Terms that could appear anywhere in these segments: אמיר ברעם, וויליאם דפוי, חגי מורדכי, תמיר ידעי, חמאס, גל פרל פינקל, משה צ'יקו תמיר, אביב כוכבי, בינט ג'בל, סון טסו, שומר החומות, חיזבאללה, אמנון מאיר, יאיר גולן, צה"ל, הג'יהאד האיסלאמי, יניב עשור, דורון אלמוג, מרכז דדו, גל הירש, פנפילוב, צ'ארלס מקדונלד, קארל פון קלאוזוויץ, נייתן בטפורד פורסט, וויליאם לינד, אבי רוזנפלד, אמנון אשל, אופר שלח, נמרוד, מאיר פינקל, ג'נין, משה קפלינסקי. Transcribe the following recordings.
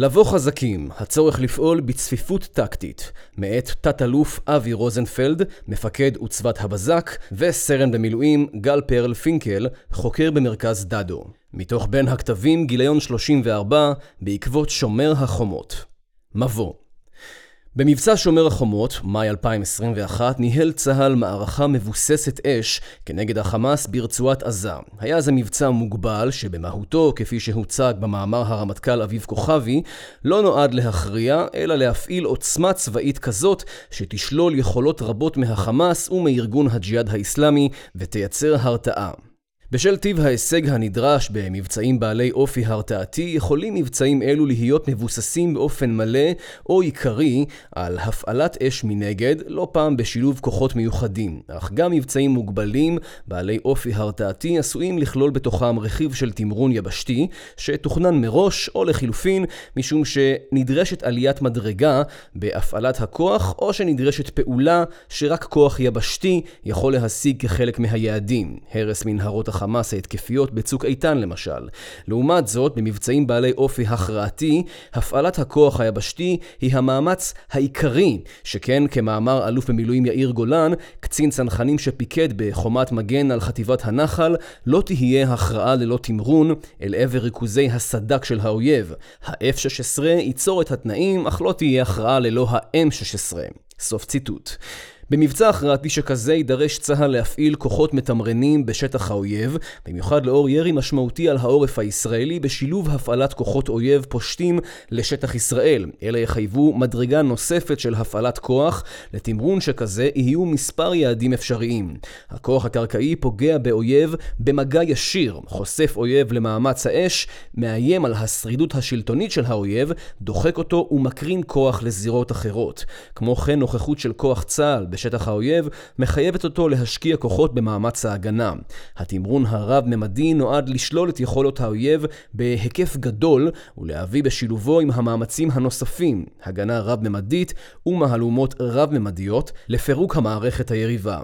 לבוא חזקים, הצורך לפעול בצפיפות טקטית, מאת תת-אלוף אבי רוזנפלד, מפקד עוצבת הבזק, וסרן במילואים גל פרל פינקל, חוקר במרכז דדו. מתוך בין הכתבים גיליון 34, בעקבות שומר החומות. מבוא. במבצע שומר החומות, מאי 2021, ניהל צהל מערכה מבוססת אש כנגד החמאס ברצועת עזה. היה זה מבצע מוגבל שבמהותו, כפי שהוצג במאמר הרמטכ"ל אביב כוכבי, לא נועד להכריע, אלא להפעיל עוצמה צבאית כזאת שתשלול יכולות רבות מהחמאס ומארגון הג'יהאד האיסלאמי ותייצר הרתעה. בשל טיב ההישג הנדרש במבצעים בעלי אופי הרתעתי, יכולים מבצעים אלו להיות מבוססים באופן מלא או עיקרי על הפעלת אש מנגד, לא פעם בשילוב כוחות מיוחדים, אך גם מבצעים מוגבלים בעלי אופי הרתעתי עשויים לכלול בתוכם רכיב של תמרון יבשתי שתוכנן מראש או לחילופין משום שנדרשת עליית מדרגה בהפעלת הכוח או שנדרשת פעולה שרק כוח יבשתי יכול להשיג כחלק מהיעדים, הרס מנהרות החמאס ההתקפיות בצוק איתן למשל. לעומת זאת, במבצעים בעלי אופי הכרעתי, הפעלת הכוח היבשתי היא המאמץ העיקרי, שכן כמאמר אלוף במילואים יאיר גולן, קצין צנחנים שפיקד בחומת מגן על חטיבת הנחל, לא תהיה הכרעה ללא תמרון אל עבר ריכוזי הסדק של האויב. ה-F-16 ייצור את התנאים, אך לא תהיה הכרעה ללא ה-M-16. סוף ציטוט. במבצע הכרעתי שכזה יידרש צהל להפעיל כוחות מתמרנים בשטח האויב, במיוחד לאור ירי משמעותי על העורף הישראלי בשילוב הפעלת כוחות אויב פושטים לשטח ישראל. אלה יחייבו מדרגה נוספת של הפעלת כוח, לתמרון שכזה יהיו מספר יעדים אפשריים. הכוח הקרקעי פוגע באויב במגע ישיר, חושף אויב למאמץ האש, מאיים על השרידות השלטונית של האויב, דוחק אותו ומקרין כוח לזירות אחרות. כמו כן, נוכחות של כוח צהל שטח האויב מחייבת אותו להשקיע כוחות במאמץ ההגנה. התמרון הרב-ממדי נועד לשלול את יכולות האויב בהיקף גדול ולהביא בשילובו עם המאמצים הנוספים, הגנה רב-ממדית ומהלומות רב-ממדיות לפירוק המערכת היריבה.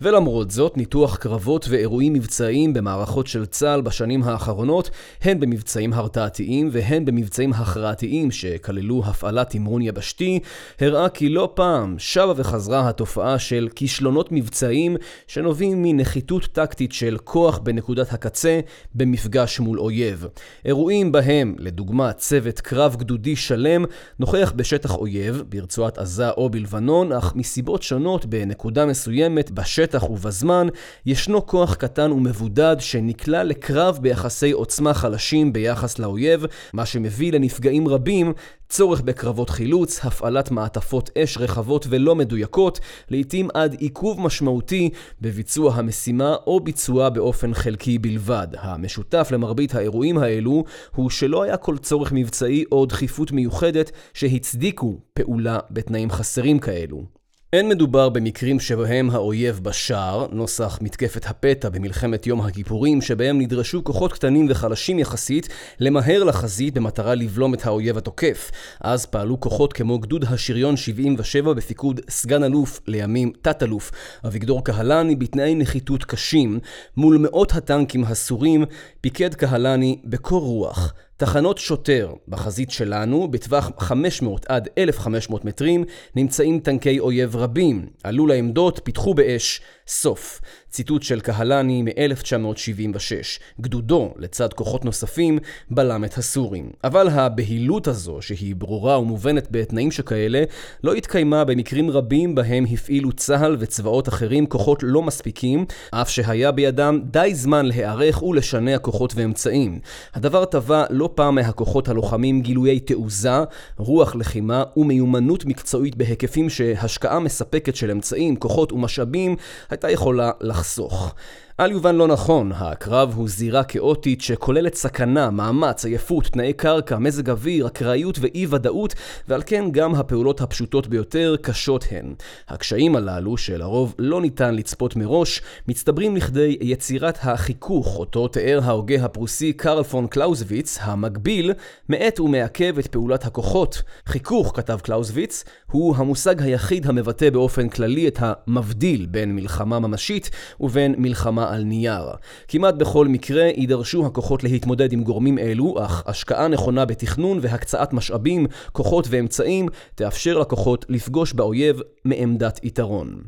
ולמרות זאת, ניתוח קרבות ואירועים מבצעיים במערכות של צה"ל בשנים האחרונות, הן במבצעים הרתעתיים והן במבצעים הכרעתיים שכללו הפעלת תמרון יבשתי, הראה כי לא פעם שבה וחזרה התופעה של כישלונות מבצעים שנובעים מנחיתות טקטית של כוח בנקודת הקצה במפגש מול אויב. אירועים בהם, לדוגמה צוות קרב גדודי שלם, נוכח בשטח אויב, ברצועת עזה או בלבנון, אך מסיבות שונות בנקודה מסוימת בשטח ובזמן, ישנו כוח קטן ומבודד שנקלע לקרב ביחסי עוצמה חלשים ביחס לאויב, מה שמביא לנפגעים רבים, צורך בקרבות חילוץ, הפעלת מעטפות אש רחבות ולא מדויקות, לעתים עד עיכוב משמעותי בביצוע המשימה או ביצוע באופן חלקי בלבד. המשותף למרבית האירועים האלו הוא שלא היה כל צורך מבצעי או דחיפות מיוחדת שהצדיקו פעולה בתנאים חסרים כאלו. אין מדובר במקרים שבהם האויב בשער, נוסח מתקפת הפתע במלחמת יום הכיפורים, שבהם נדרשו כוחות קטנים וחלשים יחסית למהר לחזית במטרה לבלום את האויב התוקף. אז פעלו כוחות כמו גדוד השריון 77 בפיקוד סגן אלוף, לימים תת-אלוף, אביגדור קהלני, בתנאי נחיתות קשים. מול מאות הטנקים הסורים, פיקד קהלני בקור רוח. תחנות שוטר בחזית שלנו, בטווח 500 עד 1,500 מטרים, נמצאים טנקי אויב רבים. עלו לעמדות, פיתחו באש, סוף. ציטוט של קהלני מ-1976. גדודו, לצד כוחות נוספים, בלם את הסורים. אבל הבהילות הזו, שהיא ברורה ומובנת בתנאים שכאלה, לא התקיימה במקרים רבים בהם הפעילו צהל וצבאות אחרים כוחות לא מספיקים, אף שהיה בידם די זמן להיערך ולשנע כוחות ואמצעים. הדבר טבע לא פעם מהכוחות הלוחמים גילויי תעוזה, רוח לחימה ומיומנות מקצועית בהיקפים שהשקעה מספקת של אמצעים, כוחות ומשאבים הייתה יכולה לחסוך. אל יובן לא נכון, הקרב הוא זירה כאוטית שכוללת סכנה, מאמץ, עייפות, תנאי קרקע, מזג אוויר, הקראיות ואי ודאות, ועל כן גם הפעולות הפשוטות ביותר קשות הן. הקשיים הללו, שלרוב לא ניתן לצפות מראש, מצטברים לכדי יצירת החיכוך, אותו תיאר ההוגה הפרוסי קארל פון קלאוזוויץ, המקביל, מעט ומעכב את פעולת הכוחות. חיכוך, כתב קלאוזוויץ, הוא המושג היחיד המבטא באופן כללי את המבדיל בין מלחמה ממשית ובין מלחמה מלחמה על נייר. כמעט בכל מקרה יידרשו הכוחות להתמודד עם גורמים אלו, אך השקעה נכונה בתכנון והקצאת משאבים, כוחות ואמצעים תאפשר לכוחות לפגוש באויב מעמדת יתרון.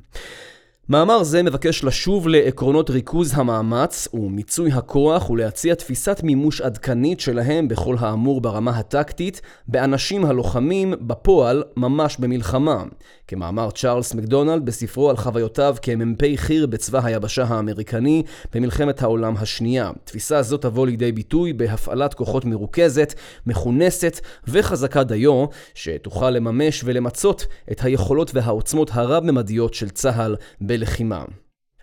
מאמר זה מבקש לשוב לעקרונות ריכוז המאמץ ומיצוי הכוח ולהציע תפיסת מימוש עדכנית שלהם בכל האמור ברמה הטקטית, באנשים הלוחמים בפועל ממש במלחמה. כמאמר צ'ארלס מקדונלד בספרו על חוויותיו כמ"פ חיר בצבא היבשה האמריקני במלחמת העולם השנייה. תפיסה זו תבוא לידי ביטוי בהפעלת כוחות מרוכזת, מכונסת וחזקה דיו, שתוכל לממש ולמצות את היכולות והעוצמות הרב-ממדיות של צה"ל בלחימה.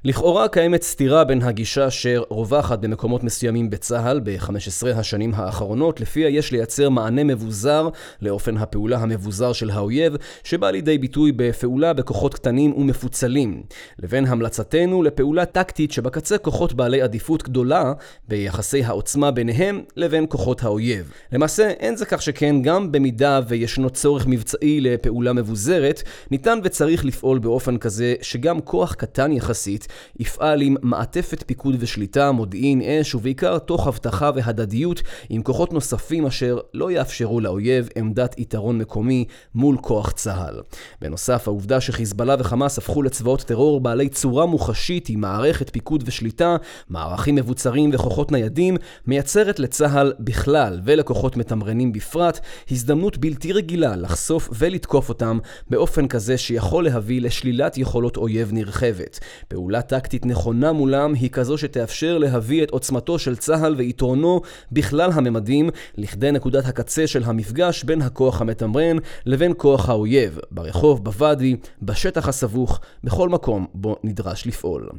לכאורה קיימת סתירה בין הגישה שרווחת במקומות מסוימים בצה"ל ב-15 השנים האחרונות, לפיה יש לייצר מענה מבוזר לאופן הפעולה המבוזר של האויב, שבא לידי ביטוי בפעולה בכוחות קטנים ומפוצלים, לבין המלצתנו לפעולה טקטית שבקצה כוחות בעלי עדיפות גדולה ביחסי העוצמה ביניהם לבין כוחות האויב. למעשה אין זה כך שכן גם במידה וישנו צורך מבצעי לפעולה מבוזרת, ניתן וצריך לפעול באופן כזה שגם כוח קטן יחסית יפעל עם מעטפת פיקוד ושליטה, מודיעין, אש, ובעיקר תוך הבטחה והדדיות עם כוחות נוספים אשר לא יאפשרו לאויב עמדת יתרון מקומי מול כוח צה"ל. בנוסף, העובדה שחיזבאללה וחמאס הפכו לצבאות טרור בעלי צורה מוחשית עם מערכת פיקוד ושליטה, מערכים מבוצרים וכוחות ניידים, מייצרת לצה"ל בכלל ולכוחות מתמרנים בפרט הזדמנות בלתי רגילה לחשוף ולתקוף אותם באופן כזה שיכול להביא לשלילת יכולות אויב נרחבת. פעולה טקטית נכונה מולם היא כזו שתאפשר להביא את עוצמתו של צה"ל ויתרונו בכלל הממדים לכדי נקודת הקצה של המפגש בין הכוח המתמרן לבין כוח האויב, ברחוב, בוואדי, בשטח הסבוך, בכל מקום בו נדרש לפעול.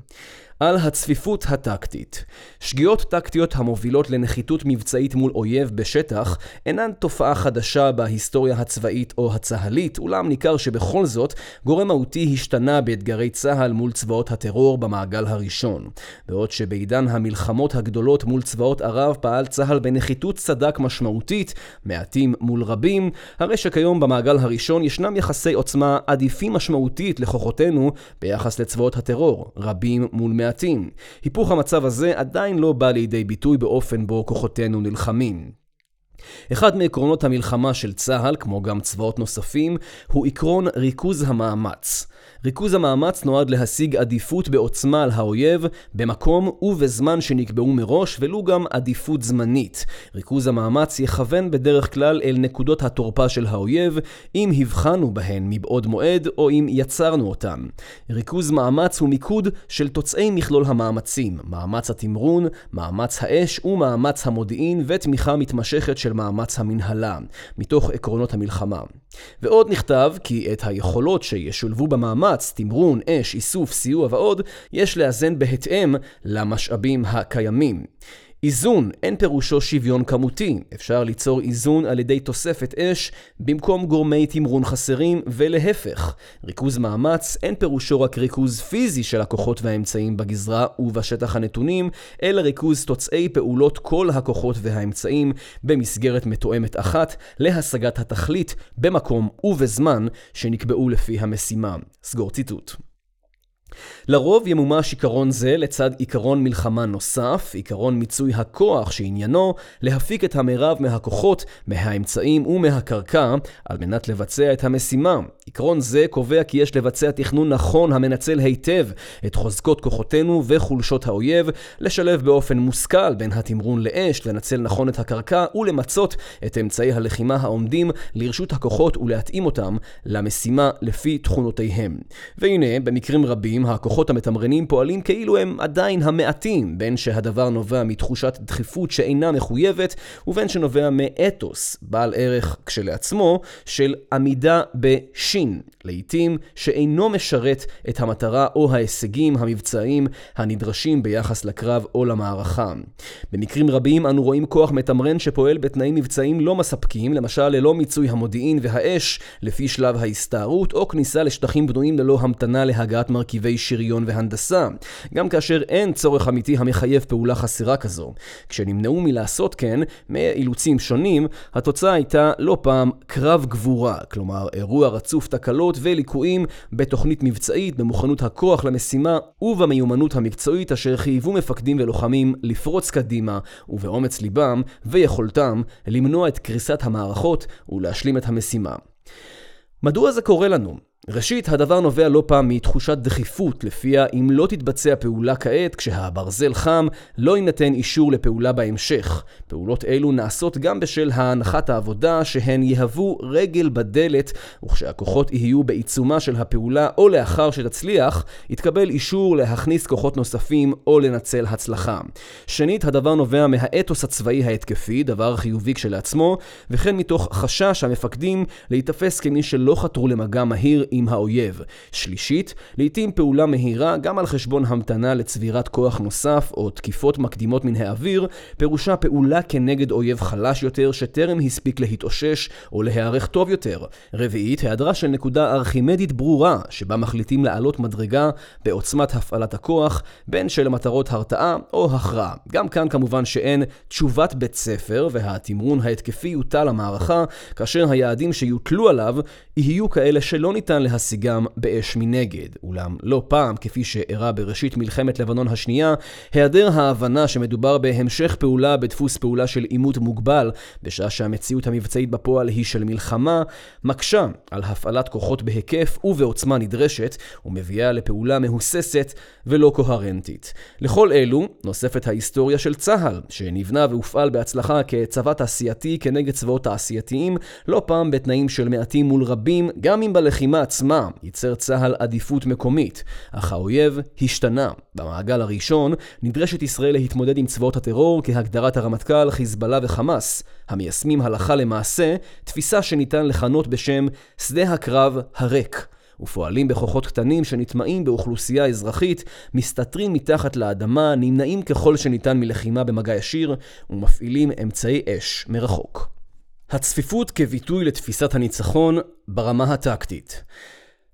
על הצפיפות הטקטית. שגיאות טקטיות המובילות לנחיתות מבצעית מול אויב בשטח אינן תופעה חדשה בהיסטוריה הצבאית או הצהלית, אולם ניכר שבכל זאת גורם מהותי השתנה באתגרי צהל מול צבאות הטרור במעגל הראשון. בעוד שבעידן המלחמות הגדולות מול צבאות ערב פעל צהל בנחיתות צדק משמעותית, מעטים מול רבים, הרי שכיום במעגל הראשון ישנם יחסי עוצמה עדיפים משמעותית לכוחותינו ביחס לצבאות הטרור, רבים מול מעטים. היפוך המצב הזה עדיין לא בא לידי ביטוי באופן בו כוחותינו נלחמים. אחד מעקרונות המלחמה של צה"ל, כמו גם צבאות נוספים, הוא עקרון ריכוז המאמץ. ריכוז המאמץ נועד להשיג עדיפות בעוצמה על האויב, במקום ובזמן שנקבעו מראש, ולו גם עדיפות זמנית. ריכוז המאמץ יכוון בדרך כלל אל נקודות התורפה של האויב, אם הבחנו בהן מבעוד מועד או אם יצרנו אותן. ריכוז מאמץ הוא מיקוד של תוצאי מכלול המאמצים, מאמץ התמרון, מאמץ האש ומאמץ המודיעין, ותמיכה מתמשכת של מאמץ המנהלה, מתוך עקרונות המלחמה. ועוד נכתב כי את היכולות שישולבו במאמץ, תמרון, אש, איסוף, סיוע ועוד, יש לאזן בהתאם למשאבים הקיימים. איזון אין פירושו שוויון כמותי. אפשר ליצור איזון על ידי תוספת אש במקום גורמי תמרון חסרים, ולהפך. ריכוז מאמץ אין פירושו רק ריכוז פיזי של הכוחות והאמצעים בגזרה ובשטח הנתונים, אלא ריכוז תוצאי פעולות כל הכוחות והאמצעים במסגרת מתואמת אחת להשגת התכלית במקום ובזמן שנקבעו לפי המשימה. סגור ציטוט. לרוב ימומש עיקרון זה לצד עיקרון מלחמה נוסף, עיקרון מיצוי הכוח, שעניינו להפיק את המרב מהכוחות, מהאמצעים ומהקרקע על מנת לבצע את המשימה. עיקרון זה קובע כי יש לבצע תכנון נכון המנצל היטב את חוזקות כוחותינו וחולשות האויב, לשלב באופן מושכל בין התמרון לאש, לנצל נכון את הקרקע ולמצות את אמצעי הלחימה העומדים לרשות הכוחות ולהתאים אותם למשימה לפי תכונותיהם. והנה, במקרים רבים הכוחות המתמרנים פועלים כאילו הם עדיין המעטים, בין שהדבר נובע מתחושת דחיפות שאינה מחויבת ובין שנובע מאתוס בעל ערך כשלעצמו של עמידה בשין, לעתים שאינו משרת את המטרה או ההישגים המבצעיים הנדרשים ביחס לקרב או למערכה. במקרים רבים אנו רואים כוח מתמרן שפועל בתנאים מבצעיים לא מספקים, למשל ללא מיצוי המודיעין והאש לפי שלב ההסתערות, או כניסה לשטחים בנויים ללא המתנה להגעת מרכיבי רכיבי שריון והנדסה, גם כאשר אין צורך אמיתי המחייב פעולה חסרה כזו. כשנמנעו מלעשות כן, מאילוצים שונים, התוצאה הייתה לא פעם קרב גבורה, כלומר אירוע רצוף תקלות וליקויים בתוכנית מבצעית, במוכנות הכוח למשימה ובמיומנות המקצועית אשר חייבו מפקדים ולוחמים לפרוץ קדימה ובאומץ ליבם ויכולתם למנוע את קריסת המערכות ולהשלים את המשימה. מדוע זה קורה לנו? ראשית, הדבר נובע לא פעם מתחושת דחיפות, לפיה אם לא תתבצע פעולה כעת, כשהברזל חם, לא יינתן אישור לפעולה בהמשך. פעולות אלו נעשות גם בשל ההנחת העבודה שהן יהוו רגל בדלת, וכשהכוחות יהיו בעיצומה של הפעולה או לאחר שתצליח, יתקבל אישור להכניס כוחות נוספים או לנצל הצלחה. שנית, הדבר נובע מהאתוס הצבאי ההתקפי, דבר חיובי כשלעצמו, וכן מתוך חשש המפקדים להיתפס כמי שלא חתרו למגע מהיר עם האויב. שלישית, לעתים פעולה מהירה גם על חשבון המתנה לצבירת כוח נוסף או תקיפות מקדימות מן האוויר, פירושה פעולה כנגד אויב חלש יותר שטרם הספיק להתאושש או להיערך טוב יותר. רביעית, היעדרה של נקודה ארכימדית ברורה שבה מחליטים לעלות מדרגה בעוצמת הפעלת הכוח, בין שלמטרות הרתעה או הכרעה. גם כאן כמובן שאין תשובת בית ספר, והתמרון ההתקפי יוטל למערכה כאשר היעדים שיוטלו עליו יהיו כאלה שלא ניתן להשיגם באש מנגד. אולם לא פעם, כפי שאירע בראשית מלחמת לבנון השנייה, היעדר ההבנה שמדובר בהמשך פעולה בדפוס פעולה של עימות מוגבל, בשעה שהמציאות המבצעית בפועל היא של מלחמה, מקשה על הפעלת כוחות בהיקף ובעוצמה נדרשת, ומביאה לפעולה מהוססת ולא קוהרנטית. לכל אלו נוספת ההיסטוריה של צהל, שנבנה והופעל בהצלחה כצבא תעשייתי כנגד צבאות תעשייתיים, לא פעם בתנאים של מעטים מול רבים, גם אם בלחימה עצמה ייצר צהל עדיפות מקומית, אך האויב השתנה. במעגל הראשון נדרשת ישראל להתמודד עם צבאות הטרור כהגדרת הרמטכ"ל, חיזבאללה וחמאס, המיישמים הלכה למעשה תפיסה שניתן לכנות בשם שדה הקרב הריק, ופועלים בכוחות קטנים שנטמעים באוכלוסייה אזרחית, מסתתרים מתחת לאדמה, נמנעים ככל שניתן מלחימה במגע ישיר ומפעילים אמצעי אש מרחוק. הצפיפות כביטוי לתפיסת הניצחון ברמה הטקטית.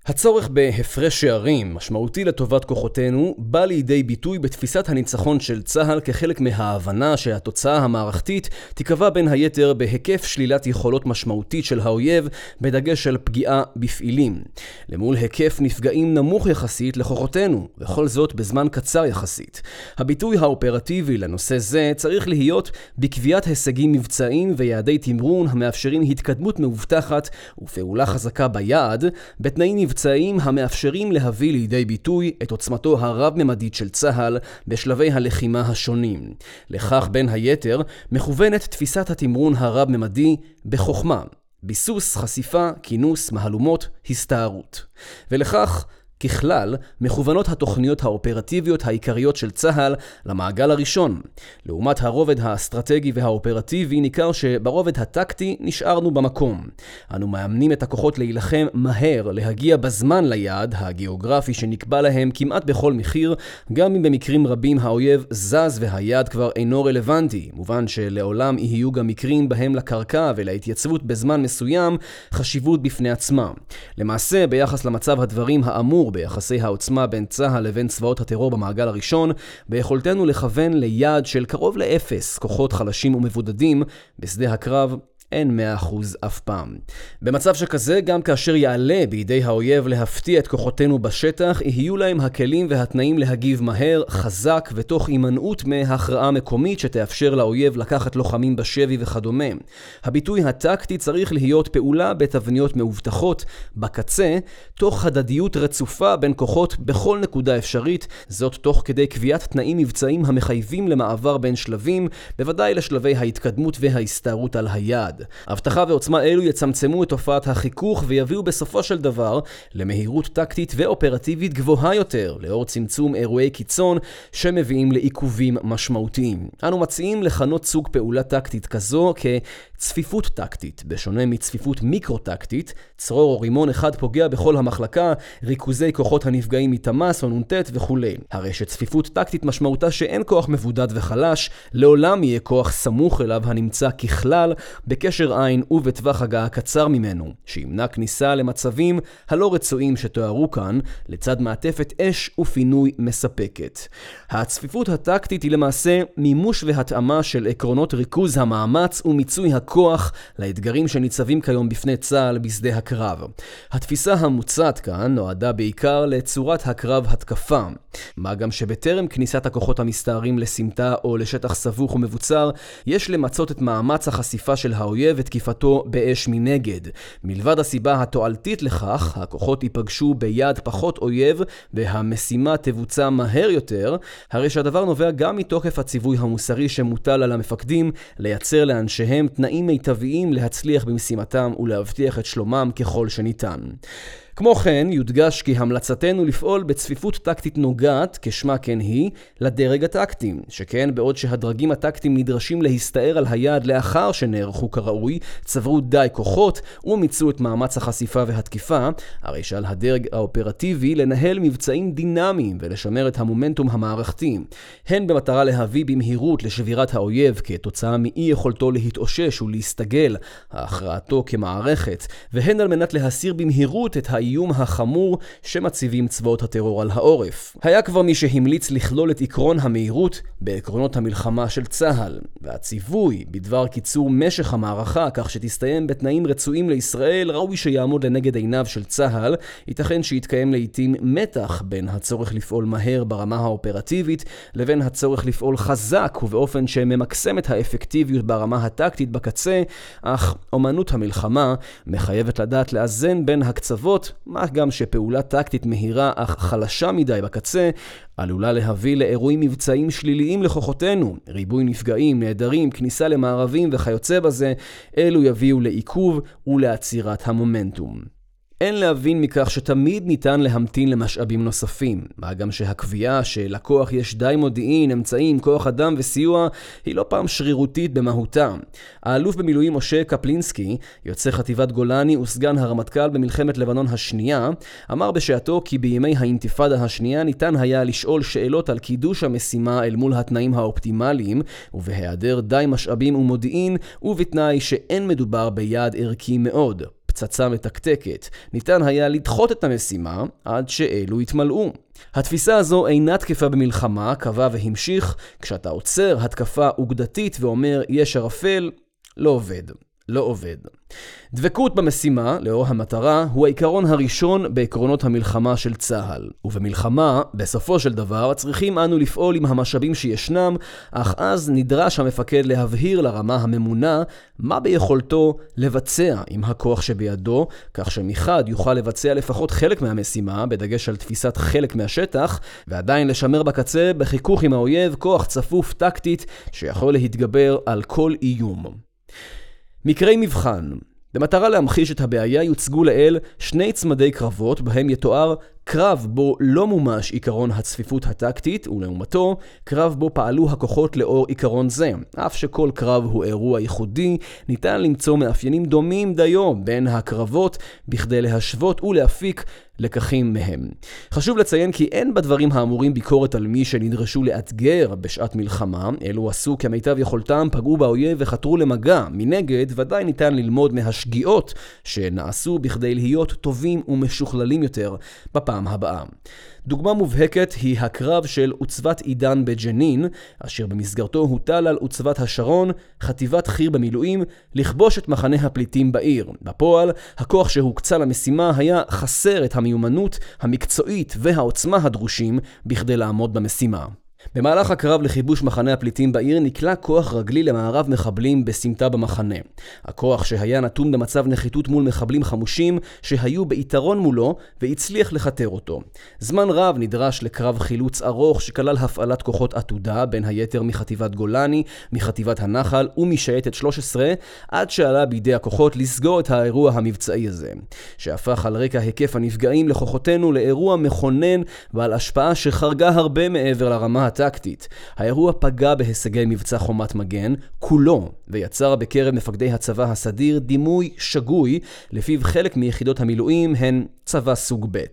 הצורך בהפרש שערים משמעותי לטובת כוחותינו בא לידי ביטוי בתפיסת הניצחון של צה"ל כחלק מההבנה שהתוצאה המערכתית תיקבע בין היתר בהיקף שלילת יכולות משמעותית של האויב, בדגש על פגיעה בפעילים, למול היקף נפגעים נמוך יחסית לכוחותינו, וכל זאת בזמן קצר יחסית. הביטוי האופרטיבי לנושא זה צריך להיות בקביעת הישגים מבצעיים ויעדי תמרון המאפשרים התקדמות מאובטחת ופעולה חזקה ביעד, בתנאים נבצעים צעים המאפשרים להביא לידי ביטוי את עוצמתו הרב-ממדית של צה"ל בשלבי הלחימה השונים. לכך בין היתר מכוונת תפיסת התמרון הרב-ממדי בחוכמה, ביסוס, חשיפה, כינוס, מהלומות, הסתערות. ולכך ככלל, מכוונות התוכניות האופרטיביות העיקריות של צה"ל למעגל הראשון. לעומת הרובד האסטרטגי והאופרטיבי, ניכר שברובד הטקטי נשארנו במקום. אנו מאמנים את הכוחות להילחם מהר, להגיע בזמן ליעד הגיאוגרפי שנקבע להם כמעט בכל מחיר, גם אם במקרים רבים האויב זז והיעד כבר אינו רלוונטי, מובן שלעולם יהיו גם מקרים בהם לקרקע ולהתייצבות בזמן מסוים חשיבות בפני עצמה. למעשה, ביחס למצב הדברים האמור ביחסי העוצמה בין צה"ל לבין צבאות הטרור במעגל הראשון, ביכולתנו לכוון ליעד של קרוב לאפס כוחות חלשים ומבודדים בשדה הקרב, אין 100% אף פעם. במצב שכזה, גם כאשר יעלה בידי האויב להפתיע את כוחותינו בשטח, יהיו להם הכלים והתנאים להגיב מהר, חזק ותוך הימנעות מהכרעה מקומית שתאפשר לאויב לקחת לוחמים בשבי וכדומה. הביטוי הטקטי צריך להיות פעולה בתבניות מאובטחות בקצה, תוך הדדיות רצופה בין כוחות בכל נקודה אפשרית, זאת תוך כדי קביעת תנאים מבצעים המחייבים למעבר בין שלבים, בוודאי לשלבי ההתקדמות וההסתערות על היעד. הבטחה ועוצמה אלו יצמצמו את תופעת החיכוך ויביאו בסופו של דבר למהירות טקטית ואופרטיבית גבוהה יותר, לאור צמצום אירועי קיצון שמביאים לעיכובים משמעותיים. אנו מציעים לכנות סוג פעולה טקטית כזו כצפיפות טקטית, בשונה מצפיפות מיקרו-טקטית. צרור או רימון אחד פוגע בכל המחלקה, ריכוזי כוחות הנפגעים מתמ"ס או נ"ט וכו'. הרי שצפיפות טקטית משמעותה שאין כוח מבודד וחלש, לעולם יהיה כוח סמוך אליו הנמצא ככלל בקטע בקשר עין ובטווח הגעה קצר ממנו, שימנע כניסה למצבים הלא רצויים שתוארו כאן, לצד מעטפת אש ופינוי מספקת. הצפיפות הטקטית היא למעשה מימוש והתאמה של עקרונות ריכוז המאמץ ומיצוי הכוח לאתגרים שניצבים כיום בפני צה"ל בשדה הקרב. התפיסה המוצעת כאן נועדה בעיקר לצורת הקרב התקפה, מה גם שבטרם כניסת הכוחות המסתערים לסמטה או לשטח סבוך ומבוצר, יש למצות את מאמץ החשיפה של האויב ותקיפתו באש מנגד. מלבד הסיבה התועלתית לכך, הכוחות ייפגשו ביד פחות אויב והמשימה תבוצע מהר יותר, הרי שהדבר נובע גם מתוקף הציווי המוסרי שמוטל על המפקדים לייצר לאנשיהם תנאים מיטביים להצליח במשימתם ולהבטיח את שלומם ככל שניתן. כמו כן, יודגש כי המלצתנו לפעול בצפיפות טקטית נוגעת, כשמה כן היא, לדרג הטקטי, שכן בעוד שהדרגים הטקטיים נדרשים להסתער על היעד לאחר שנערכו כראוי, צברו די כוחות ומיצו את מאמץ החשיפה והתקיפה, הרי שעל הדרג האופרטיבי לנהל מבצעים דינמיים ולשמר את המומנטום המערכתי, הן במטרה להביא במהירות לשבירת האויב כתוצאה מאי יכולתו להתאושש ולהסתגל, ההכרעתו כמערכת, והן על מנת להסיר במהירות את האיום החמור שמציבים צבאות הטרור על העורף. היה כבר מי שהמליץ לכלול את עקרון המהירות בעקרונות המלחמה של צה"ל, והציווי בדבר קיצור משך המערכה כך שתסתיים בתנאים רצויים לישראל ראוי שיעמוד לנגד עיניו של צה"ל. ייתכן שיתקיים לעתים מתח בין הצורך לפעול מהר ברמה האופרטיבית לבין הצורך לפעול חזק ובאופן שממקסם את האפקטיביות ברמה הטקטית בקצה, אך אומנות המלחמה מחייבת לדעת לאזן בין הקצוות, מה גם שפעולה טקטית מהירה אך חלשה מדי בקצה עלולה להביא לאירועים מבצעים שליליים לכוחותינו, ריבוי נפגעים, נעדרים, כניסה למערבים וכיוצא בזה, אלו יביאו לעיכוב ולעצירת המומנטום. אין להבין מכך שתמיד ניתן להמתין למשאבים נוספים, מה גם שהקביעה שלכוח יש די מודיעין, אמצעים, כוח אדם וסיוע היא לא פעם שרירותית במהותה. האלוף במילואים משה קפלינסקי, יוצא חטיבת גולני וסגן הרמטכ"ל במלחמת לבנון השנייה, אמר בשעתו כי בימי האינתיפאדה השנייה ניתן היה לשאול שאלות על קידוש המשימה אל מול התנאים האופטימליים, ובהיעדר די משאבים ומודיעין, ובתנאי שאין מדובר ביעד ערכי מאוד. פצצה מתקתקת, ניתן היה לדחות את המשימה עד שאלו יתמלאו. התפיסה הזו אינה תקפה במלחמה, קבע והמשיך, כשאתה עוצר התקפה עוגדתית ואומר יש ערפל, לא עובד. לא עובד. דבקות במשימה, לאור המטרה, הוא העיקרון הראשון בעקרונות המלחמה של צה"ל. ובמלחמה, בסופו של דבר, צריכים אנו לפעול עם המשאבים שישנם, אך אז נדרש המפקד להבהיר לרמה הממונה מה ביכולתו לבצע עם הכוח שבידו, כך שמחד יוכל לבצע לפחות חלק מהמשימה, בדגש על תפיסת חלק מהשטח, ועדיין לשמר בקצה, בחיכוך עם האויב, כוח צפוף טקטית שיכול להתגבר על כל איום. מקרי מבחן. במטרה להמחיש את הבעיה יוצגו לעיל שני צמדי קרבות בהם יתואר קרב בו לא מומש עיקרון הצפיפות הטקטית, ולעומתו קרב בו פעלו הכוחות לאור עיקרון זה. אף שכל קרב הוא אירוע ייחודי, ניתן למצוא מאפיינים דומים דיו בין הקרבות בכדי להשוות ולהפיק לקחים מהם. חשוב לציין כי אין בדברים האמורים ביקורת על מי שנדרשו לאתגר בשעת מלחמה, אלו עשו כמיטב יכולתם, פגעו באויב וחתרו למגע. מנגד, ודאי ניתן ללמוד מהשגיאות שנעשו בכדי להיות טובים ומשוכללים יותר בפעם הבאה. דוגמה מובהקת היא הקרב של עוצבת עידן בג'נין, אשר במסגרתו הוטל על עוצבת השרון, חטיבת חיר במילואים, לכבוש את מחנה הפליטים בעיר. בפועל, הכוח שהוקצה למשימה היה חסר את המיומנות המקצועית והעוצמה הדרושים בכדי לעמוד במשימה. במהלך הקרב לכיבוש מחנה הפליטים בעיר נקלע כוח רגלי למערב מחבלים בסמטה במחנה. הכוח שהיה נתון במצב נחיתות מול מחבלים חמושים שהיו ביתרון מולו והצליח לחתר אותו. זמן רב נדרש לקרב חילוץ ארוך שכלל הפעלת כוחות עתודה, בין היתר מחטיבת גולני, מחטיבת הנחל ומשייטת 13, עד שעלה בידי הכוחות לסגור את האירוע המבצעי הזה, שהפך על רקע היקף הנפגעים לכוחותינו לאירוע מכונן ועל השפעה שחרגה הרבה מעבר לרמה טקטית. האירוע פגע בהישגי מבצע חומת מגן כולו ויצר בקרב מפקדי הצבא הסדיר דימוי שגוי, לפיו חלק מיחידות המילואים הן צבא סוג ב'.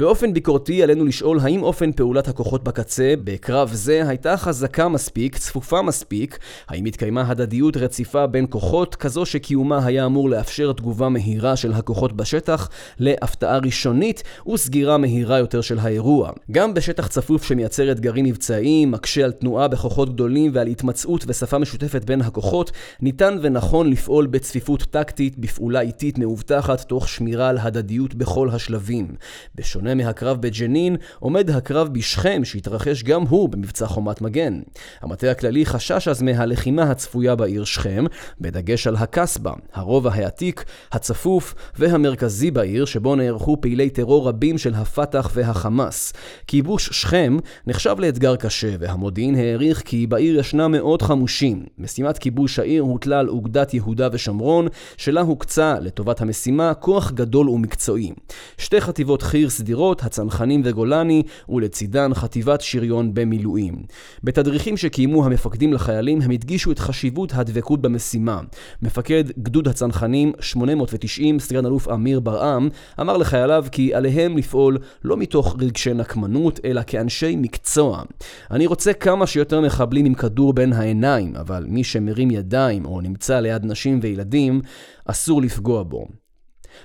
באופן ביקורתי עלינו לשאול האם אופן פעולת הכוחות בקצה בקרב זה הייתה חזקה מספיק, צפופה מספיק, האם התקיימה הדדיות רציפה בין כוחות כזו שקיומה היה אמור לאפשר תגובה מהירה של הכוחות בשטח להפתעה ראשונית וסגירה מהירה יותר של האירוע. גם בשטח צפוף שמייצר אתגרים מבצעיים, מקשה על תנועה בכוחות גדולים ועל התמצאות ושפה משותפת בין הכוחות, ניתן ונכון לפעול בצפיפות טקטית, בפעולה איטית מאובטחת, תוך שמירה על הדדיות בכל השלבים. בשונה מהקרב בג'נין, עומד הקרב בשכם שהתרחש גם הוא במבצע חומת מגן. המטה הכללי חשש אז מהלחימה הצפויה בעיר שכם, בדגש על הקסבה, הרובע העתיק, הצפוף והמרכזי בעיר שבו נערכו פעילי טרור רבים של הפתח והחמאס. כיבוש שכם נחשב לאתגר קשה והמודיעין העריך כי בעיר ישנה מאות חמושים. משימת כיבוש העיר הוטלה על אוגדת יהודה ושומרון, שלה הוקצה לטובת המשימה כוח גדול ומקצועי. שתי חטיבות חיר סדירות, הצנחנים וגולני, ולצידן חטיבת שריון במילואים. בתדריכים שקיימו המפקדים לחיילים הם הדגישו את חשיבות הדבקות במשימה. מפקד גדוד הצנחנים 890 סגן אלוף אמיר ברעם אמר לחייליו כי עליהם לפעול לא מתוך רגשי נקמנות אלא כאנשי מקצוע. אני רוצה כמה שיותר מחבלים עם כדור בין העיניים, אבל מי שמרים ידיים או נמצא ליד נשים וילדים אסור לפגוע בו.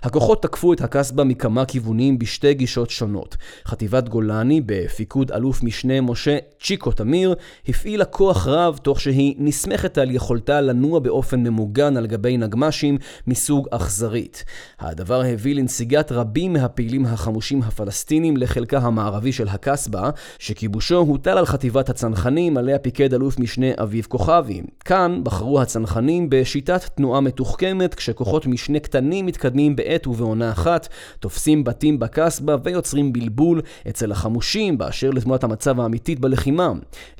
הכוחות תקפו את הקסבה מכמה כיוונים בשתי גישות שונות. חטיבת גולני בפיקוד אלוף משנה משה צ'יקו תמיר הפעילה כוח רב תוך שהיא נסמכת על יכולתה לנוע באופן ממוגן על גבי נגמשים מסוג אכזרית. הדבר הביא לנסיגת רבים מהפעילים החמושים הפלסטינים לחלקה המערבי של הקסבה, שכיבושו הוטל על חטיבת הצנחנים עליה פיקד אלוף משנה אביב כוכבי. כאן בחרו הצנחנים בשיטת תנועה מתוחכמת, כשכוחות משנה קטנים מתקדמים בעת ובעונה אחת, תופסים בתים בקסבה ויוצרים בלבול אצל החמושים באשר לתמונת המצב האמיתית בלחימה.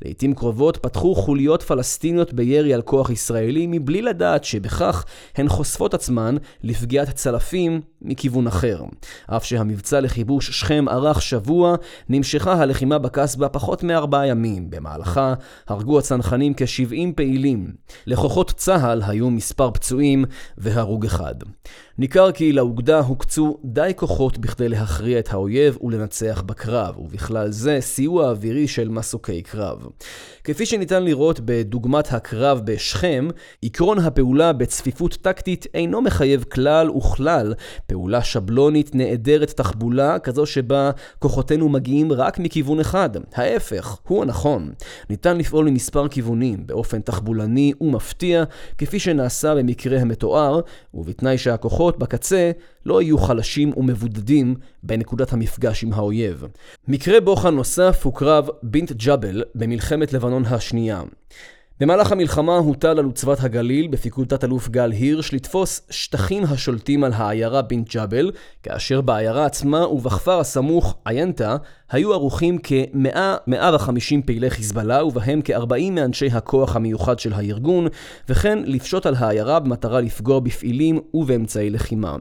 לעתים קרובות פתחו חוליות פלסטיניות בירי על כוח ישראלי מבלי לדעת שבכך הן חושפות עצמן לפגיעת צלפים מכיוון אחר. אף שהמבצע לכיבוש שכם ערך שבוע, נמשכה הלחימה בקסבה פחות מ4 ימים. במהלכה הרגו הצנחנים כ-70 פעילים. לכוחות צהל היו מספר פצועים והרוג אחד. ניכר כי לאוגדה הוקצו די כוחות בכדי להכריע את האויב ולנצח בקרב, ובכלל זה סיוע אווירי של מסוקי קרב. כפי שניתן לראות בדוגמת הקרב בשכם, עקרון הפעולה בצפיפות טקטית אינו מחייב כלל וכלל פעולה שבלונית נעדרת תחבולה, כזו שבה כוחותינו מגיעים רק מכיוון אחד. ההפך הוא הנכון. ניתן לפעול למספר כיוונים באופן תחבולני ומפתיע, כפי שנעשה במקרה המתואר, ובתנאי שהכוחות בקצה לא יהיו חלשים ומבודדים בנקודת המפגש עם האויב. מקרה בוחן נוסף הוא קרב בינט ג'בל במלחמת לבנון השנייה. במהלך המלחמה הוטל על עוצבת הגליל בפיקוד תת-אלוף גל הירש לתפוס שטחים השולטים על העיירה בינט ג'בל, כאשר בעיירה עצמה ובכפר הסמוך איינטה היו ערוכים כ-150 פעילי חיזבאללה ובהם כ-40 מאנשי הכוח המיוחד של הארגון, וכן לפשוט על העיירה במטרה לפגוע בפעילים ובאמצעי לחימה.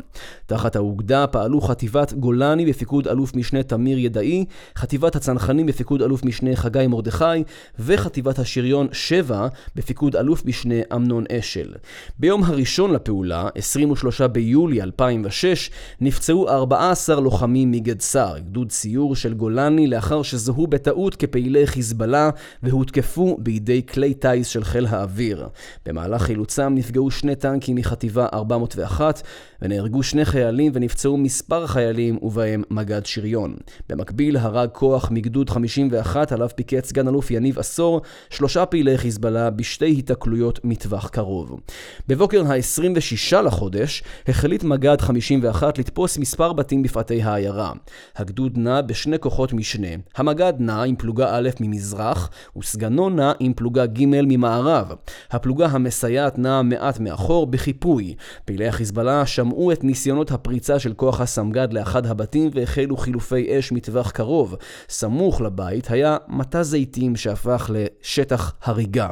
תחת האוגדה פעלו חטיבת גולני בפיקוד אלוף משנה תמיר ידעי, חטיבת הצנחנים בפיקוד אלוף משנה חגי מורדכי וחטיבת השריון 7 בפיקוד אלוף משנה אמנון אשל. ביום הראשון לפעולה, 23 ביולי 2006, נפצעו 14 לוחמים מגדסר, גדוד סיור של גולני, לאחר שזוהו בטעות כפעילי חיזבאללה והותקפו בידי כלי טייס של חיל האוויר. במהלך חילוצם נפגעו 2 טנקים מחטיבה 401 ונהרגו 2 חיילים ונפצעו מספר חיילים ובהם מגד שריון. במקביל הרג כוח מגדוד 51 עליו פיקד סגן אלוף יניב עשור 3 פעילי חיזבאללה בשתי התקלויות מטווח קרוב. בבוקר ה-26 לחודש החליט מגד 51 לתפוס מספר בתים בפאתי העיירה. הגדוד נע בשני כוחות משנה. המגד נע עם פלוגה א' ממזרח וסגנו נע עם פלוגה ג' ממערב. הפלוגה המסייעת נעה מעט מאחור בחיפוי. פעילי החיזבאללה שמעו את ניסיונות הפריצה של כוח הסמגד לאחד הבתים והחלו חילופי אש מטווח קרוב. סמוך לבית היה מטע זיתים שהפך לשטח הריגה.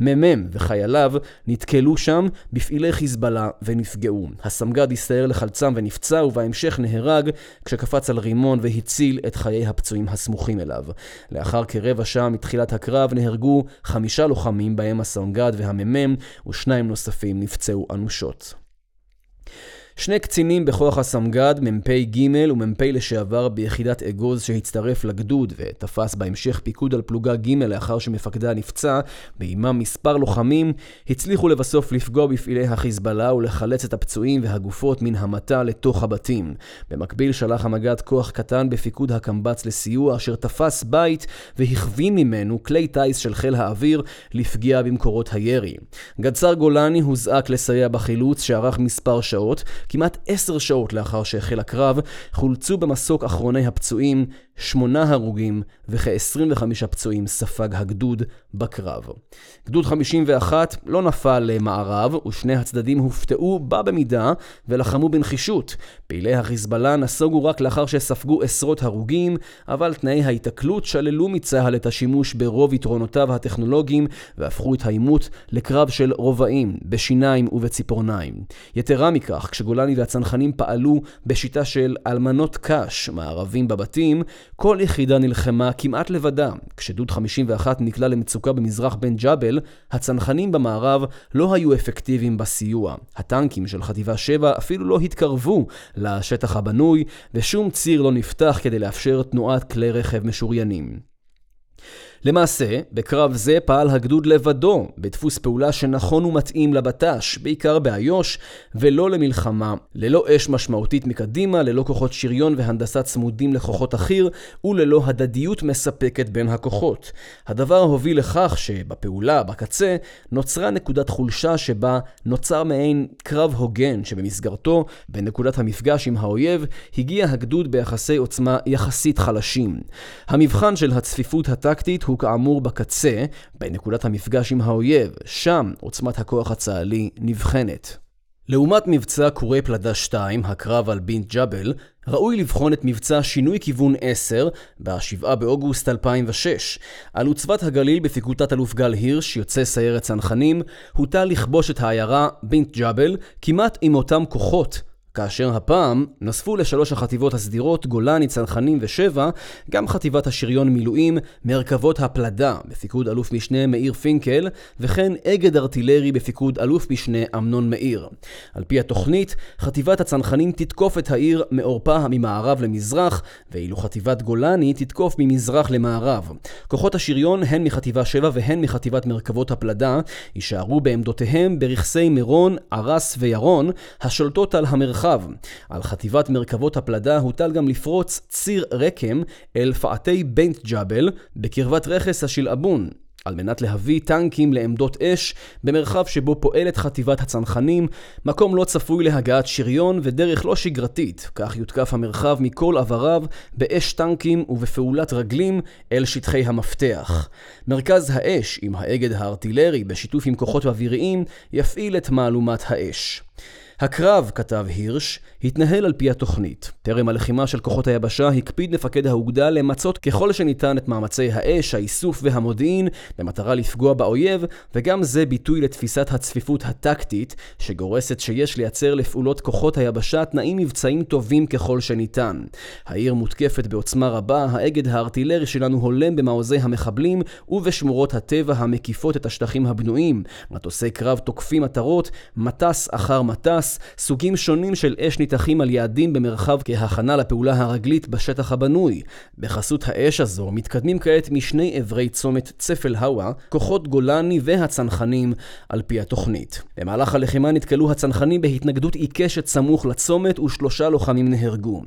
ממם וחייליו נתקלו שם בפעילי חיזבאללה ונפגעו. הסמגד הסתער לחלצם ונפצע ובהמשך נהרג כשקפץ על רימון והציל את חיי הפצועים הסמוכים אליו. לאחר כרבע שעה מתחילת הקרב נהרגו 5 לוחמים, בהם הסמגד והממם, ו2 נוספים נפצעו אנושות. שני קצינים בכוח הסמגד, ממפי ג' וממפי לשעבר ביחידת אגוז שהצטרף לגדוד ותפס בהמשך פיקוד על פלוגה ג' לאחר שמפקדה נפצע, באימם מספר לוחמים, הצליחו לבסוף לפגוע בפעילי החיזבאללה ולחלץ את הפצועים והגופות מן המטה לתוך הבתים. במקביל שלח המגד כוח קטן בפיקוד הקמבץ לסיוע אשר תפס בית והכווין ממנו כלי טייס של חיל האוויר לפגיעה במקורות הירי. גדסר גולני הוזעק לסייע בחילוץ שערך מספר שעות, כמעט 10 שעות לאחר שהחל הקרב, חולצו במסוק אחרוני הפצועים, 8 הרוגים וכ-25 פצועים ספג הגדוד בקרב. גדוד 51 לא נפל למערב ושני הצדדים הופתעו בה במידה ולחמו בנחישות. פעילי החיזבאללה נסוגו רק לאחר שספגו עשרות הרוגים, אבל תנאי ההתקלות שללו מצהל את השימוש ברוב יתרונותיו הטכנולוגיים והפכו את העימות לקרב של רובעים, בשיניים ובציפורניים. יתרה מכך, כשגולני והצנחנים פעלו בשיטה של אלמנות קש, מערבים בבתים, כל יחידה נלחמה כמעט לבדה. כשדוד 51 נקלע למצוקה במזרח בן ג'בל, הצנחנים במערב לא היו אפקטיביים בסיוע. הטנקים של חטיבה 7 אפילו לא התקרבו לשטח הבנוי, ושום ציר לא נפתח כדי לאפשר תנועת כלי רכב משוריינים. למעשה, בקרב זה פעל הגדוד לבדו, בדפוס פעולה שנכון ומתאים לבט"ש, בעיקר באיו"ש, ולא למלחמה, ללא אש משמעותית מקדימה, ללא כוחות שריון והנדסת צמודים לכוחות החי"ר, וללא הדדיות מספקת בין הכוחות. הדבר הוביל לכך שבפעולה, בקצה, נוצרה נקודת חולשה שבה נוצר מעין קרב הוגן, שבמסגרתו, בנקודת המפגש עם האויב, הגיע הגדוד ביחסי עוצמה יחסית חלשים. המבחן של הצפיפות הטקטית הוא כאמור בקצה, בנקודת המפגש עם האויב, שם עוצמת הכוח הצה"לי נבחנת. לעומת מבצע קורי פלדה 2, הקרב על בן ג'בל, ראוי לבחון את מבצע שינוי כיוון 10 ב-7 באוגוסט 2006. על עוצבת הגליל בפיקודת אלוף גל הירש, יוצא סיירת צנחנים, הוטל לכבוש את העיירה בן ג'בל כמעט עם אותם כוחות, כאשר הפעם נוספו ל3 החטיבות הסדירות גולני, צנחנים ו7 גם חטיבת השריון מילואים מרכבות הפלדה בפיקוד אלוף משנה מאיר פינקל, וכן אגד ארטילרי בפיקוד אלוף משנה אמנון מאיר. על פי התוכנית, חטיבת הצנחנים תתקוף את העיר מאורפה ממערב למזרח, ואילו חטיבת גולני תתקוף ממזרח למערב. כוחות השריון, הן מחטיבה 7 והן מחטיבת מרכבות הפלדה, יישארו בעמדותיהם ברכסי מירון, ערס וירון, השולטות על המרחב. על חטיבת מרכבות הפלדה הוטל גם לפרוץ ציר רקם אל פעתי בן ג'בל בקרבת רכס השלעבון, על מנת להביא טנקים לעמדות אש במרחב שבו פועלת חטיבת הצנחנים, מקום לא צפוי להגעת שריון ודרך לא שגרתית, כך יותקף המרחב מכל עבריו באש טנקים ובפעולת רגלים אל שטחי המפתח. מרכז האש עם האגד הארטילרי בשיתוף עם כוחות אוויריים יפעיל את מעלומת האש. הקרב, כתב הירש, התנהל על פי התוכנית. טרם הלחימה של כוחות היבשה הקפיד מפקד האוגדה למצות ככל שניתן את מאמצי האש, האיסוף והמודיעין במטרה לפגוע באויב, וגם זה ביטוי לתפיסת הצפיפות הטקטית שגורסת שיש לייצר לפעולות כוחות היבשה תנאים מבצעים טובים ככל שניתן. העיר מותקפת בעוצמה רבה, האגד הארטילרי שלנו הולם במעוזי המחבלים ובשמורות הטבע המקיפות את השטחים הבנויים. מטוסי קרב תוקפים מטרות, מטס אחר מטס, סוגים שונים של אש ניתחים על יעדים במרחב כהכנה לפעולה הרגלית בשטח הבנוי. בחסות האש הזו מתקדמים כעת משני עברי צומת צפל הווה, כוחות גולני והצנחנים על פי התוכנית. במהלך הלחימה נתקלו הצנחנים בהתנגדות עיקשת סמוך לצומת ו3 לוחמים נהרגו.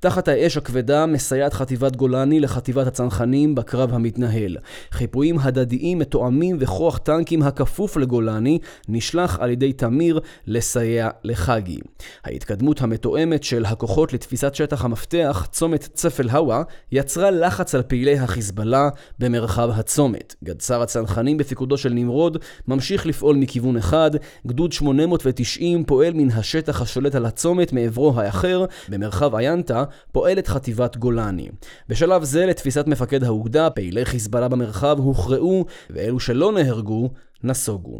תחת האש הכבדה מסייעת חטיבת גולני לחטיבת הצנחנים בקרב המתנהל. חיפויים הדדיים מתואמים וכוח טנקים הכפוף לגולני נשלח על ידי תמיר לסייע לחגי. ההתקדמות המתואמת של הכוחות לתפיסת שטח המפתח, צומת צפל הווה, יצרה לחץ על פעילי החיזבאללה במרחב הצומת. גדסר הצנחנים בפיקודו של נמרוד ממשיך לפעול מכיוון אחד, גדוד 890 פועל מן השטח השולט על הצומת מעברו האחר, במרחב איינטה פועלת חטיבת גולני. בשלב זה לתפיסת מפקד האוגדה, פעילי חיזבאללה במרחב הוכרעו, ואלו שלא נהרגו נסוגו.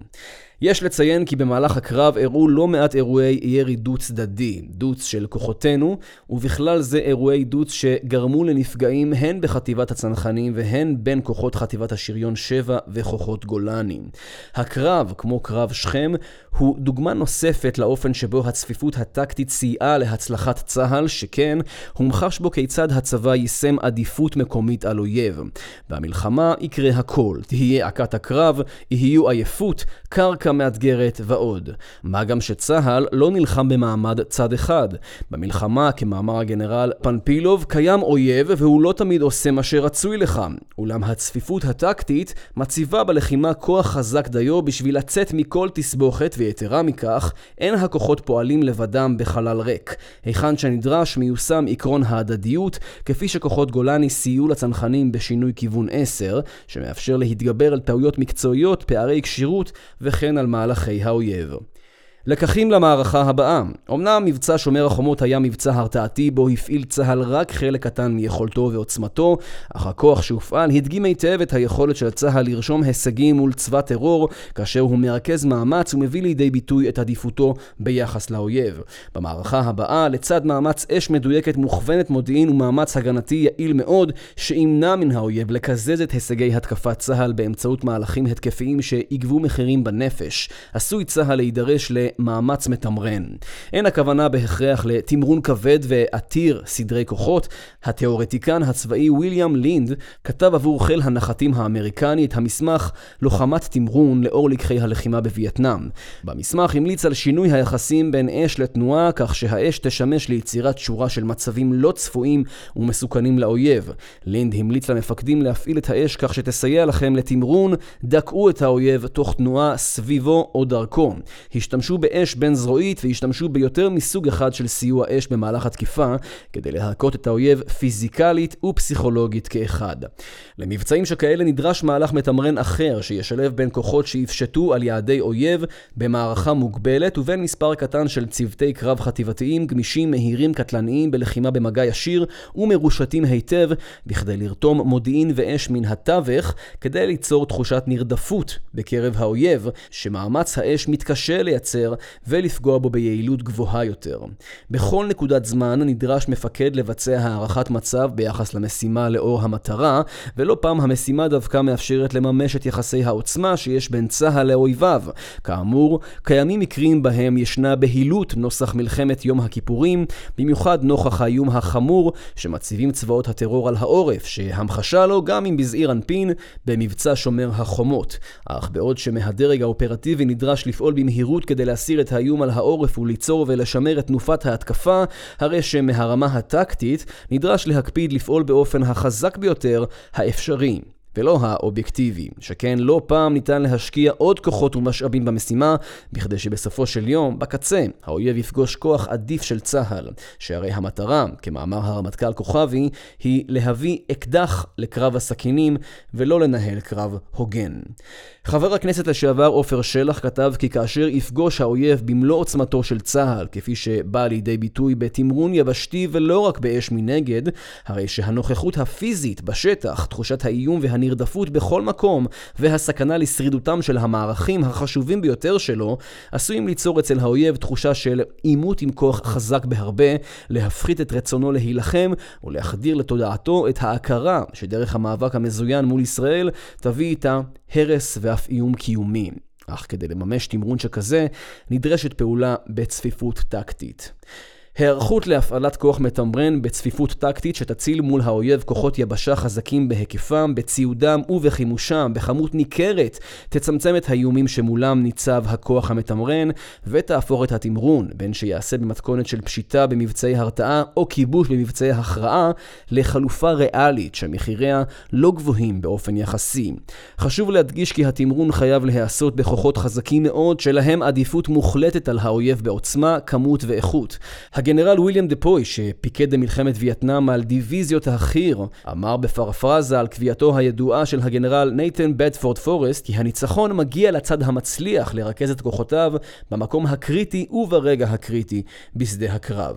יש לציין כי במהלך הקרב אירעו לא מעט אירועי ירי דו-צדדי, דוץ של כוחותינו, ובכלל זה אירועי דוץ שגרמו לנפגעים הן בחטיבת הצנחנים והן בין כוחות חטיבת השריון 7 וכוחות גולני. הקרב, כמו קרב שכם, הוא דוגמה נוספת לאופן שבו הצפיפות הטקטית סייעה להצלחת צהל, שכן הומחש בו כיצד הצבא יישם עדיפות מקומית על אויב. במלחמה יקרה הכל, תהיה עקת הקרב, יהיו עייפות, קרקע מאתגרת ועוד. מה גם שצהל לא נלחם במעמד צד אחד. במלחמה, כמאמר הגנרל פנפילוב, קיים אויב והוא לא תמיד עושה מה שרצוי לך. אולם הצפיפות הטקטית מציבה בלחימה כוח חזק דיו בשביל לצאת מכל תסבוכת, ויתרה מכך, אין הכוחות פועלים לבדם בחלל ריק. היכן שנדרש מיושם עקרון ההדדיות, כפי שכוחות גולני סייעו לצנחנים בשינוי כיוון 10, שמאפשר להתגבר על טעויות מקצועיות, פערי קשירות וכן על מהלכי האויב. לקחים למערכה הבאה. אמנם מבצע שומר החומות היה מבצע הרתעתי בו הפעיל צהל רק חלק קטן מיכולתו ועוצמתו, אך הכוח שהופעל הדגים היטב את היכולת של צהל לרשום הישגים מול צבא טרור, כאשר הוא מרכז מאמץ ומביא לידי ביטוי את עדיפותו ביחס לאויב. במערכה הבאה, לצד מאמץ אש מדויקת מוכוונת מודיעין ומאמץ הגנתי יעיל מאוד, שימנע מן האויב לקזז את הישגי התקפת צהל באמצעות מהלכים התקפיים שיגבו מחירים בנפש, עשוי צהל להידרש מאמץ מתמרן. אין הכוונה בהכרח לתמרון כבד ועתיר סדרי כוחות. התיאורטיקן הצבאי וויליאם לינד כתב עבור חיל הנחתים האמריקני את המסמך לוחמת תמרון לאור לקחי הלחימה בווייטנאם. במסמך המליץ על שינוי היחסים בין אש לתנועה, כך שהאש תשמש ליצירת שורה של מצבים לא צפויים ומסוכנים לאויב. לינד המליץ למפקדים להפעיל את האש כך שתסייע לכם לתמרון, דקעו את האויב תוך תנועה סביבו או דרכו. השתמשו באש בין זרועית והשתמשו ביותר מסוג אחד של סיוע אש במהלך התקיפה כדי להכות את האויב פיזיקלית ופסיכולוגית כאחד. למבצעים שכאלה נדרש מהלך מתמרן אחר שישלב בין כוחות שיפשטו על יעדי אויב במערכה מוגבלת ובין מספר קטן של צוותי קרב חטיבתיים גמישים, מהירים, קטלניים בלחימה במגע ישיר ומרושתים היטב, בכדי לרתום מודיעין ואש מן התווך כדי ליצור תחושת נרדפות בקרב האויב שמאמץ האש מתקשה לייצר ולפגוע בו ביעילות גבוהה יותר. בכל נקודת זמן נדרש מפקד לבצע הערכת מצב ביחס למשימה לאור המטרה, ולא פעם המשימה דווקא מאפשרת לממש את יחסי העוצמה שיש בין צהל לאויביו. כאמור, קיימים מקרים בהם ישנה בהילות נוסח מלחמת יום הכיפורים, במיוחד נוכח האיום החמור שמציבים צבאות הטרור על העורף, שהמחשה לו גם אם בזעיר אנפין במבצע שומר החומות. אך בעוד שמהדרג האופרטיבי נדרש לפעול במהירות כדי להסיר את האיום על העורף וליצור ולשמר את תנופת ההתקפה, הרי שמהרמה הטקטית נדרש להקפיד לפעול באופן החזק ביותר האפשרי, ולא האובייקטיבי, שכן לא פעם ניתן להשקיע עוד כוחות ומשאבים במשימה, בכדי שבסופו של יום, בקצה, האויב יפגוש כוח עדיף של צהל, שהרי המטרה, כמאמר הרמטכ"ל כוכבי, היא להביא אקדח לקרב הסכינים, ולא לנהל קרב הוגן. חבר הכנסת לשעבר אופר שלח כתב כי כאשר יפגוש האויב במלוא עוצמתו של צהל, כפי שבא לידי ביטוי בתמרון יבשתי ולא רק באש מנגד, הרי שהנוכחות הפיזית בשטח, תחושת האיום והנרדפות בכל מקום והסכנה לשרידותם של המערכים החשובים ביותר שלו, עשויים ליצור אצל האויב תחושה של עימות עם כוח חזק בהרבה, להפחית את רצונו להילחם ולהחדיר לתודעתו את ההכרה שדרך המאבק המזוין מול ישראל תביא איתה הרס ואף איום קיומי. אך כדי לממש תמרון שכזה נדרשת פעולה בצפיפות טקטית. הערכות להפעלת כוח מתמרן בצפיפות טקטית שתציל מול האויב כוחות יבשה חזקים בהיקפם, בציודם ובחימושם, בכמות ניכרת, תצמצם את האיומים שמולם ניצב הכוח המתמרן ותהפוך את התמרון, בין שיעשה במתכונת של פשיטה במבצעי הרתעה או כיבוש במבצעי הכרעה, לחלופה ריאלית שמחיריה לא גבוהים באופן יחסי. חשוב להדגיש כי התמרון חייב להיעשות בכוחות חזקים מאוד שלהם עדיפות מוחלטת על האויב בעוצמה, כמות ואיכות. הגנרל וויליאם דפוי, שפיקד במלחמת וייטנאם על דיוויזיות החיר, אמר בפרפרזה על קביעתו הידועה של הגנרל נייתן בטפורד פורסט כי הניצחון מגיע לצד המצליח לרכז את כוחותיו במקום הקריטי וברגע הקריטי בשדה הקרב.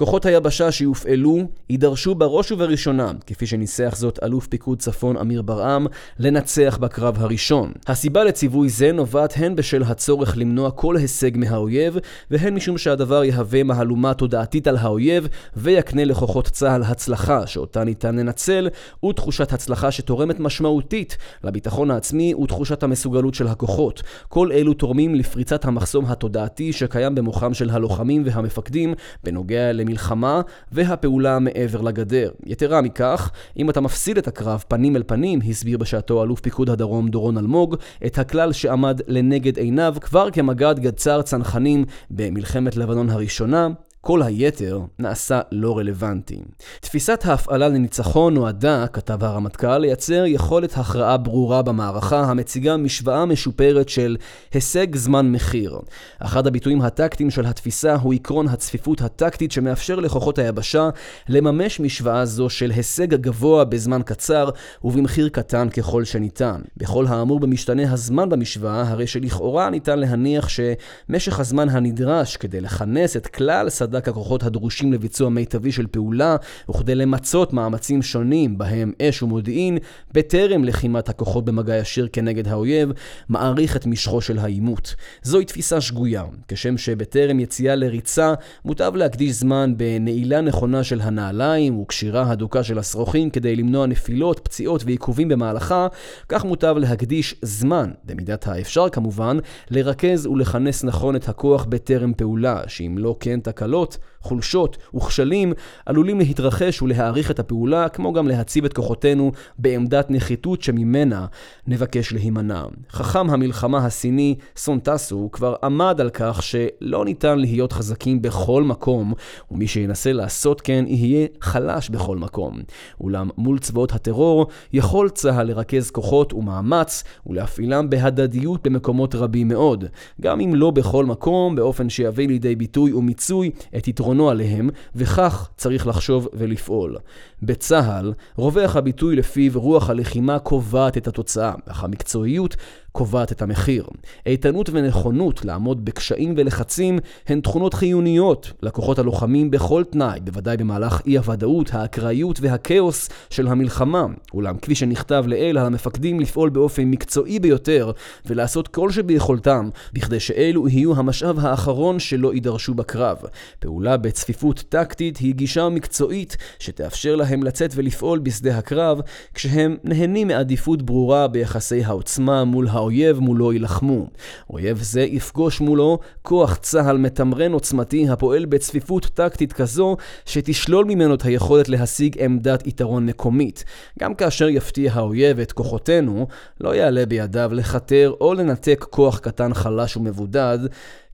כוחות היבשה שיופעלו יידרשו בראש ובראשונה, כפי שניסח זאת אלוף פיקוד צפון אמיר ברעם, לנצח בקרב הראשון. הסיבה לציווי זה נובעת הן בשל הצורך למנוע כל הישג מהאויב, והן משום שהדבר יהווה מהלומה תודעתית על האויב ויקנה לכוחות צהל הצלחה שאותה ניתן לנצל, ותחושת הצלחה שתורמת משמעותית לביטחון העצמי ותחושת המסוגלות של הכוחות. כל אלו תורמים לפריצת המחסום התודעתי שקיים במוחם של הלוחמים והמפקדים בנוגע למלחמה והפעולה מעבר לגדר. יתרה מכך, אם אתה מפסיד את הקרב פנים אל פנים, הסביר בשעתו אלוף פיקוד הדרום דורון אלמוג את הכלל שעמד לנגד עיניו כבר כמג"ד גדס"ר צנחנים במלחמת לבנון הראשונה, כל היתר נעשה לא רלוונטי. תפיסת ההפעלה לניצחון נועדה, כתב הרמטכ"ל, לייצר יכולת הכרעה ברורה במערכה המציגה משוואה משופרת של הישג זמן מחיר. אחד הביטויים הטקטיים של התפיסה הוא עקרון הצפיפות הטקטית שמאפשר לכוחות היבשה לממש משוואה זו של הישג הגבוה בזמן קצר ובמחיר קטן ככל שניתן. בכל האמור במשתנה הזמן במשוואה, הרי שלכאורה ניתן להניח שמשך הזמן הנדרש כדי לכנס את כלל סד"כ הכוחות הדרושים לביצוע מיטבי של פעולה וכדי למצות מאמצים שונים בהם אש ומודיעין בטרם לחימת הכוחות במגע ישיר כנגד האויב מעריך את משכו של העימות. זוהי תפיסה שגויה, כשם שבטרם יציאה לריצה מוטב להקדיש זמן בנעילה נכונה של הנעליים וקשירה הדוקה של השרוכים כדי למנוע נפילות, פציעות ועיכובים במהלכה, כך מוטב להקדיש זמן במידת האפשר כמובן לרכז ולכנס נכון את הכוח בטרם פעולה, שאם לא כן תקלה חולשות וכשלים עלולים להתרחש ולהעריך את הפעולה, כמו גם להציב את כוחותינו בעמדת נחיתות שממנה נבקש להימנע. חכם המלחמה הסיני סון טסו כבר עמד על כך שלא ניתן להיות חזקים בכל מקום, ומי שינסה לעשות כן יהיה חלש בכל מקום. אולם מול צבאות הטרור יכול צה"ל לרכז כוחות ומאמץ ולהפעילם בהדדיות במקומות רבים מאוד, גם אם לא בכל מקום, באופן שיביא לידי ביטוי ומיצוי את יתרונו עליהם, וכך צריך לחשוב ולפעול. בצהל רווח הביטוי לפיו רוח הלחימה קובעת את התוצאה, אך המקצועיות קובעת את המחיר. איתנות ונכונות לעמוד בקשיים ולחצים הן תכונות חיוניות לכוחות הלוחמים בכל תנאי, בוודאי במהלך אי הוודאות, האקראיות והקאוס של המלחמה. אולם כפי שנכתב לאל, על המפקדים לפעול באופן מקצועי ביותר ולעשות כל שביכולתם בכדי שאלו יהיו המשאב האחרון שלא יידרשו בקרב. פעולה בצפיפות טקטית היא גישה מקצועית שתאפשר להם לצאת ולפעול בשדה הקרב כשהם נהנים מעדיפות ברורה ביחסי העוצמה מול האויב מולו ילחמו. אויב זה יפגוש מולו כוח צהל מתמרן עוצמתי הפועל בצפיפות טקטית כזו שתשלול ממנו את היכולת להשיג עמדת יתרון מקומית. גם כאשר יפתיע האויב את כוחותינו, לא יעלה בידיו לחתר או לנתק כוח קטן חלש ומבודד,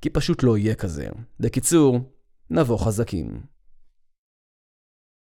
כי פשוט לא יהיה כזה. בקיצור, נבוא חזקים.